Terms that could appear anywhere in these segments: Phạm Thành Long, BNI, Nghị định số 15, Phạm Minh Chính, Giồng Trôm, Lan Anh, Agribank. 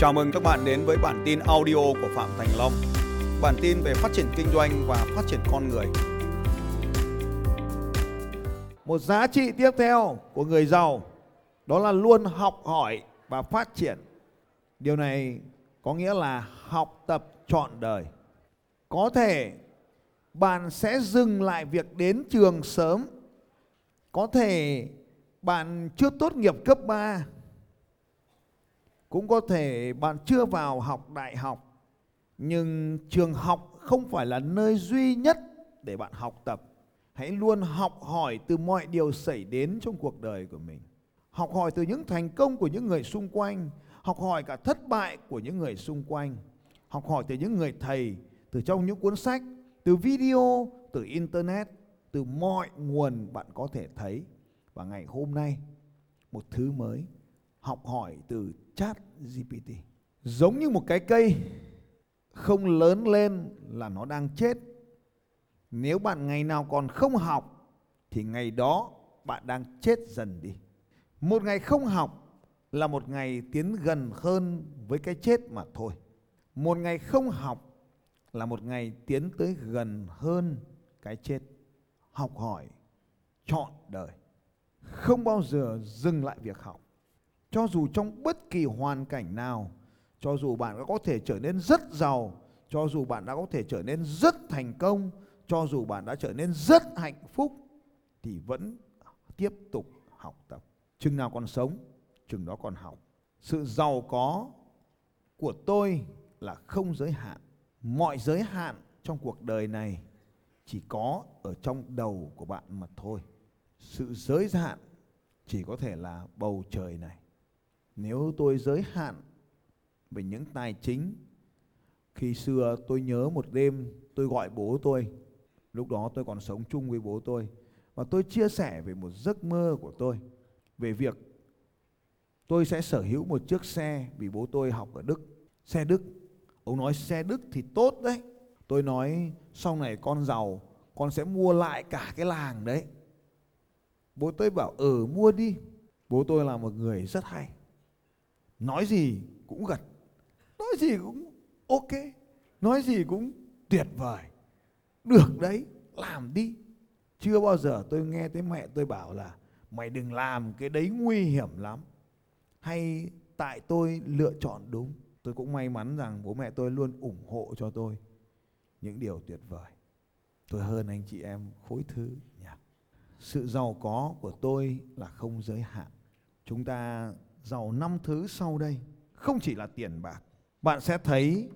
Chào mừng các bạn đến với bản tin audio của Phạm Thành Long. Bản tin về phát triển kinh doanh và phát triển con người. Một giá trị tiếp theo của người giàu đó là luôn học hỏi và phát triển. Điều này có nghĩa là học tập trọn đời. Có thể bạn sẽ dừng lại việc đến trường sớm. Có thể bạn chưa tốt nghiệp cấp 3. Cũng có thể bạn chưa vào học đại học. Nhưng trường học không phải là nơi duy nhất để bạn học tập. Hãy luôn học hỏi từ mọi điều xảy đến trong cuộc đời của mình. Học hỏi từ những thành công của những người xung quanh. Học hỏi cả thất bại của những người xung quanh. Học hỏi từ những người thầy, từ trong những cuốn sách, từ video, từ internet, từ mọi nguồn bạn có thể thấy. Và ngày hôm nay, một thứ mới, học hỏi từ ChatGPT. Giống như một cái cây không lớn lên là nó đang chết. Nếu bạn ngày nào còn không học thì ngày đó bạn đang chết dần đi. Một ngày không học là một ngày tiến gần hơn với cái chết mà thôi. Một ngày không học là một ngày tiến tới gần hơn cái chết. Học hỏi trọn đời. Không bao giờ dừng lại việc học. Cho dù trong bất kỳ hoàn cảnh nào, cho dù bạn đã có thể trở nên rất giàu, cho dù bạn đã có thể trở nên rất thành công, cho dù bạn đã trở nên rất hạnh phúc, thì vẫn tiếp tục học tập. Chừng nào còn sống, chừng đó còn học. Sự giàu có của tôi là không giới hạn. Mọi giới hạn trong cuộc đời này chỉ có ở trong đầu của bạn mà thôi. Sự giới hạn chỉ có thể là bầu trời này. Nếu tôi giới hạn về những tài chính, khi xưa tôi nhớ một đêm tôi gọi bố tôi, lúc đó tôi còn sống chung với bố tôi, và tôi chia sẻ về một giấc mơ của tôi, về việc tôi sẽ sở hữu một chiếc xe, vì bố tôi học ở Đức, xe Đức. Ông nói xe Đức thì tốt đấy. Tôi nói sau này con giàu, con sẽ mua lại cả cái làng đấy. Bố tôi bảo mua đi. Bố tôi là một người rất hay, nói gì cũng gật, nói gì cũng ok, nói gì cũng tuyệt vời. Được đấy, làm đi. Chưa bao giờ tôi nghe thấy mẹ tôi bảo là mày đừng làm cái đấy, nguy hiểm lắm. Hay tại tôi lựa chọn đúng. Tôi cũng may mắn rằng bố mẹ tôi luôn ủng hộ cho tôi những điều tuyệt vời. Tôi hơn anh chị em khối thứ nhỉ. Sự giàu có của tôi là không giới hạn. Chúng ta giàu 5 thứ sau đây. Không chỉ là tiền bạc. Bạn sẽ thấy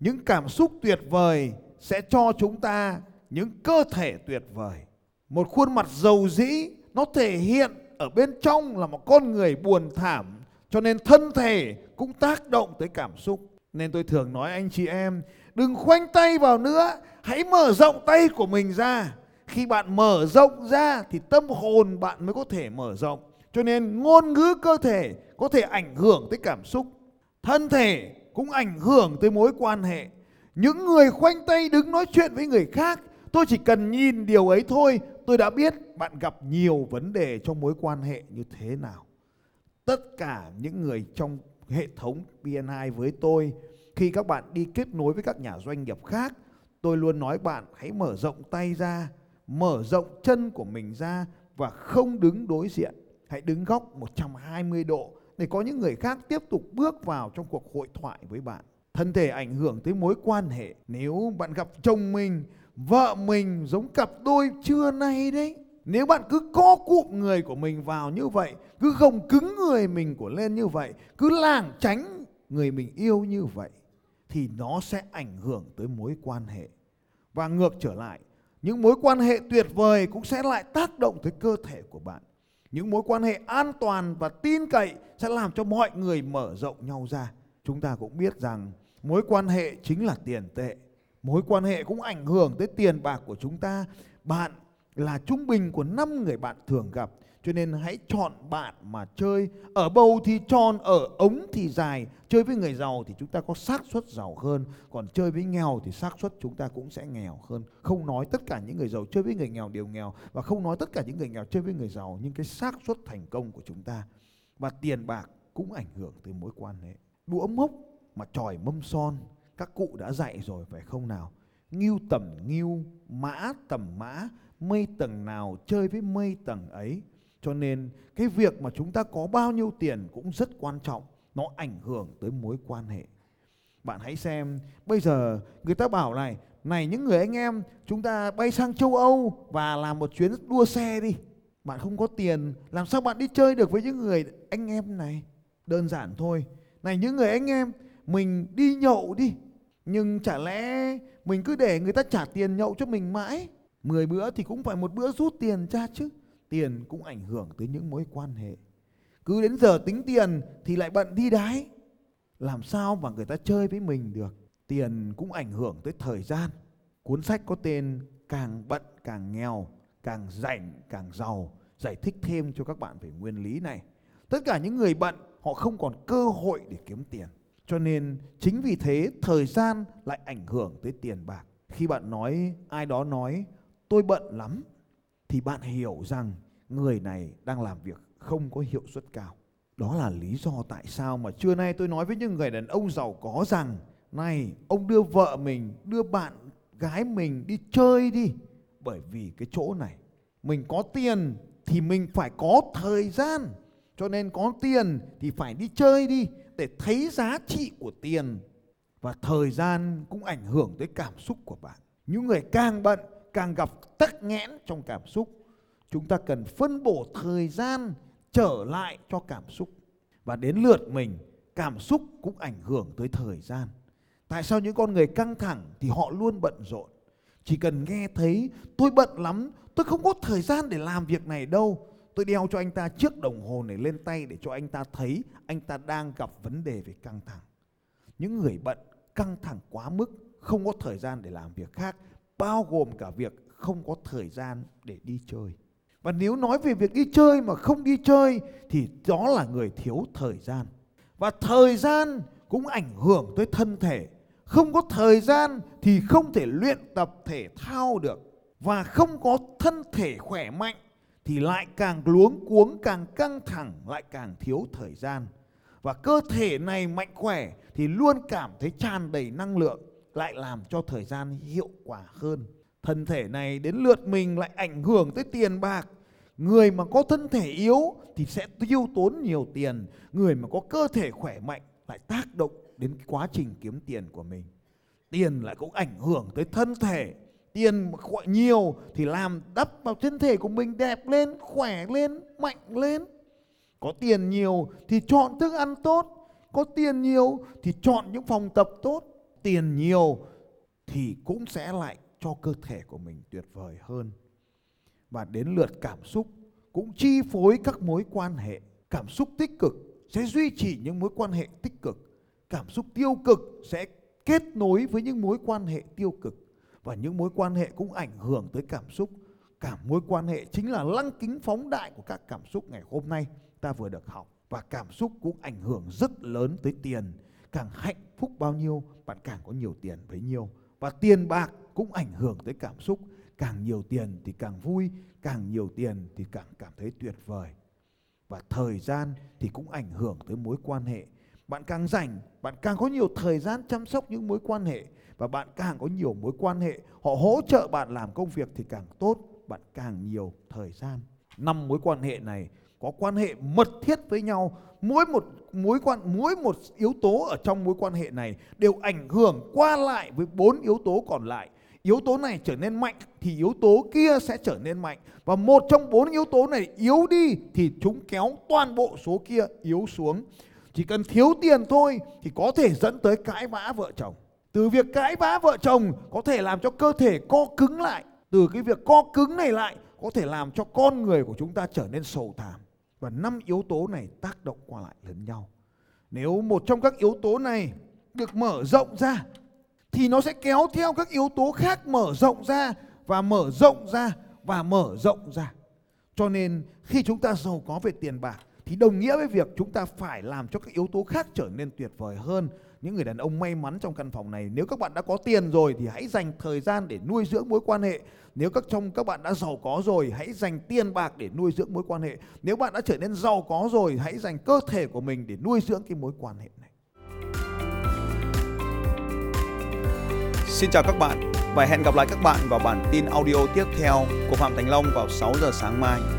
những cảm xúc tuyệt vời sẽ cho chúng ta những cơ thể tuyệt vời. Một khuôn mặt giàu dĩ, nó thể hiện ở bên trong là một con người buồn thảm, cho nên thân thể cũng tác động tới cảm xúc. Nên tôi thường nói anh chị em, đừng khoanh tay vào nữa, hãy mở rộng tay của mình ra. Khi bạn mở rộng ra thì tâm hồn bạn mới có thể mở rộng. Cho nên ngôn ngữ cơ thể có thể ảnh hưởng tới cảm xúc. Thân thể cũng ảnh hưởng tới mối quan hệ. Những người khoanh tay đứng nói chuyện với người khác, tôi chỉ cần nhìn điều ấy thôi, tôi đã biết bạn gặp nhiều vấn đề trong mối quan hệ như thế nào. Tất cả những người trong hệ thống BNI với tôi, khi các bạn đi kết nối với các nhà doanh nghiệp khác, tôi luôn nói bạn hãy mở rộng tay ra, mở rộng chân của mình ra và không đứng đối diện. Hãy đứng góc 120 độ để có những người khác tiếp tục bước vào trong cuộc hội thoại với bạn. Thân thể ảnh hưởng tới mối quan hệ. Nếu bạn gặp chồng mình, vợ mình giống cặp đôi trưa nay đấy. Nếu bạn cứ co cụm người của mình vào như vậy, cứ gồng cứng người mình của lên như vậy, cứ lảng tránh người mình yêu như vậy, thì nó sẽ ảnh hưởng tới mối quan hệ. Và ngược trở lại, những mối quan hệ tuyệt vời cũng sẽ lại tác động tới cơ thể của bạn. Những mối quan hệ an toàn và tin cậy sẽ làm cho mọi người mở rộng nhau ra. Chúng ta cũng biết rằng mối quan hệ chính là tiền tệ. Mối quan hệ cũng ảnh hưởng tới tiền bạc của chúng ta. Bạn là trung bình của 5 người bạn thường gặp. Cho nên hãy chọn bạn mà chơi. Ở bầu thì tròn, ở ống thì dài. Chơi với người giàu thì chúng ta có xác suất giàu hơn. Còn chơi với nghèo thì xác suất chúng ta cũng sẽ nghèo hơn. Không nói tất cả những người giàu chơi với người nghèo đều nghèo. Và không nói tất cả những người nghèo chơi với người giàu. Nhưng cái xác suất thành công của chúng ta. Và tiền bạc cũng ảnh hưởng tới mối quan hệ. Đũa mốc mà chòi mâm son, các cụ đã dạy rồi phải không nào? Ngưu tầm ngưu, mã tầm mã, mây tầng nào chơi với mây tầng ấy. Cho nên cái việc mà chúng ta có bao nhiêu tiền cũng rất quan trọng, nó ảnh hưởng tới mối quan hệ. Bạn hãy xem, bây giờ người ta bảo này những người anh em, chúng ta bay sang châu Âu và làm một chuyến đua xe đi. Bạn không có tiền, làm sao bạn đi chơi được với những người anh em này? Đơn giản thôi. Này những người anh em, mình đi nhậu đi. Nhưng chả lẽ mình cứ để người ta trả tiền nhậu cho mình mãi? 10 bữa thì cũng phải một bữa rút tiền ra chứ. Tiền cũng ảnh hưởng tới những mối quan hệ. Cứ đến giờ tính tiền thì lại bận đi đái, làm sao mà người ta chơi với mình được. Tiền cũng ảnh hưởng tới thời gian. Cuốn sách có tên Càng Bận Càng Nghèo, Càng Rảnh Càng Giàu giải thích thêm cho các bạn về nguyên lý này. Tất cả những người bận, họ không còn cơ hội để kiếm tiền. Cho nên chính vì thế thời gian lại ảnh hưởng tới tiền bạc. Khi bạn nói, ai đó nói tôi bận lắm, thì bạn hiểu rằng người này đang làm việc không có hiệu suất cao. Đó là lý do tại sao mà trưa nay tôi nói với những người đàn ông giàu có rằng, này ông đưa vợ mình, đưa bạn gái mình đi chơi đi. Bởi vì cái chỗ này, mình có tiền thì mình phải có thời gian. Cho nên có tiền thì phải đi chơi đi để thấy giá trị của tiền. Và thời gian cũng ảnh hưởng tới cảm xúc của bạn. Những người càng bận càng gặp tắc nghẽn trong cảm xúc. Chúng ta cần phân bổ thời gian trở lại cho cảm xúc. Và đến lượt mình, cảm xúc cũng ảnh hưởng tới thời gian. Tại sao những con người căng thẳng thì họ luôn bận rộn? Chỉ cần nghe thấy tôi bận lắm, tôi không có thời gian để làm việc này đâu, tôi đeo cho anh ta chiếc đồng hồ này lên tay để cho anh ta thấy anh ta đang gặp vấn đề về căng thẳng. Những người bận căng thẳng quá mức, không có thời gian để làm việc khác, bao gồm cả việc không có thời gian để đi chơi. Và nếu nói về việc đi chơi mà không đi chơi thì đó là người thiếu thời gian. Và thời gian cũng ảnh hưởng tới thân thể. Không có thời gian thì không thể luyện tập thể thao được. Và không có thân thể khỏe mạnh thì lại càng luống cuống, càng căng thẳng, lại càng thiếu thời gian. Và cơ thể này mạnh khỏe thì luôn cảm thấy tràn đầy năng lượng, lại làm cho thời gian hiệu quả hơn. Thân thể này đến lượt mình lại ảnh hưởng tới tiền bạc. Người mà có thân thể yếu thì sẽ tiêu tốn nhiều tiền. Người mà có cơ thể khỏe mạnh lại tác động đến quá trình kiếm tiền của mình. Tiền lại cũng ảnh hưởng tới thân thể. Tiền mà gọi nhiều thì làm đắp vào thân thể của mình đẹp lên, khỏe lên, mạnh lên. Có tiền nhiều thì chọn thức ăn tốt. Có tiền nhiều thì chọn những phòng tập tốt. Tiền nhiều thì cũng sẽ lại cho cơ thể của mình tuyệt vời hơn. Và đến lượt cảm xúc cũng chi phối các mối quan hệ. Cảm xúc tích cực sẽ duy trì những mối quan hệ tích cực. Cảm xúc tiêu cực sẽ kết nối với những mối quan hệ tiêu cực. Và những mối quan hệ cũng ảnh hưởng tới cảm xúc. Cả mối quan hệ chính là lăng kính phóng đại của các cảm xúc ngày hôm nay ta vừa được học. Và cảm xúc cũng ảnh hưởng rất lớn tới tiền. Càng hạnh phúc bao nhiêu, bạn càng có nhiều tiền bấy nhiêu. Và tiền bạc cũng ảnh hưởng tới cảm xúc. Càng nhiều tiền thì càng vui, càng nhiều tiền thì càng cảm thấy tuyệt vời. Và thời gian thì cũng ảnh hưởng tới mối quan hệ. Bạn càng rảnh, bạn càng có nhiều thời gian chăm sóc những mối quan hệ. Và bạn càng có nhiều mối quan hệ, họ hỗ trợ bạn làm công việc thì càng tốt. Bạn càng nhiều thời gian. 5 mối quan hệ này có quan hệ mật thiết với nhau. Mỗi một yếu tố ở trong mối quan hệ này đều ảnh hưởng qua lại với 4 yếu tố còn lại. Yếu tố này trở nên mạnh thì yếu tố kia sẽ trở nên mạnh. Và một trong 4 yếu tố này yếu đi thì chúng kéo toàn bộ số kia yếu xuống. Chỉ cần thiếu tiền thôi thì có thể dẫn tới cãi vã vợ chồng. Từ việc cãi vã vợ chồng có thể làm cho cơ thể co cứng lại. Từ cái việc co cứng này lại có thể làm cho con người của chúng ta trở nên sầu thảm. Và 5 yếu tố này tác động qua lại lẫn nhau. Nếu một trong các yếu tố này được mở rộng ra thì nó sẽ kéo theo các yếu tố khác mở rộng ra và mở rộng ra và mở rộng ra. Cho nên khi chúng ta giàu có về tiền bạc thì đồng nghĩa với việc chúng ta phải làm cho các yếu tố khác trở nên tuyệt vời hơn. Những người đàn ông may mắn trong căn phòng này, nếu các bạn đã có tiền rồi thì hãy dành thời gian để nuôi dưỡng mối quan hệ. Nếu các bạn đã giàu có rồi, hãy dành tiền bạc để nuôi dưỡng mối quan hệ. Nếu bạn đã trở nên giàu có rồi, hãy dành cơ thể của mình để nuôi dưỡng cái mối quan hệ này. Xin chào các bạn và hẹn gặp lại các bạn vào bản tin audio tiếp theo của Phạm Thành Long vào 6 giờ sáng mai.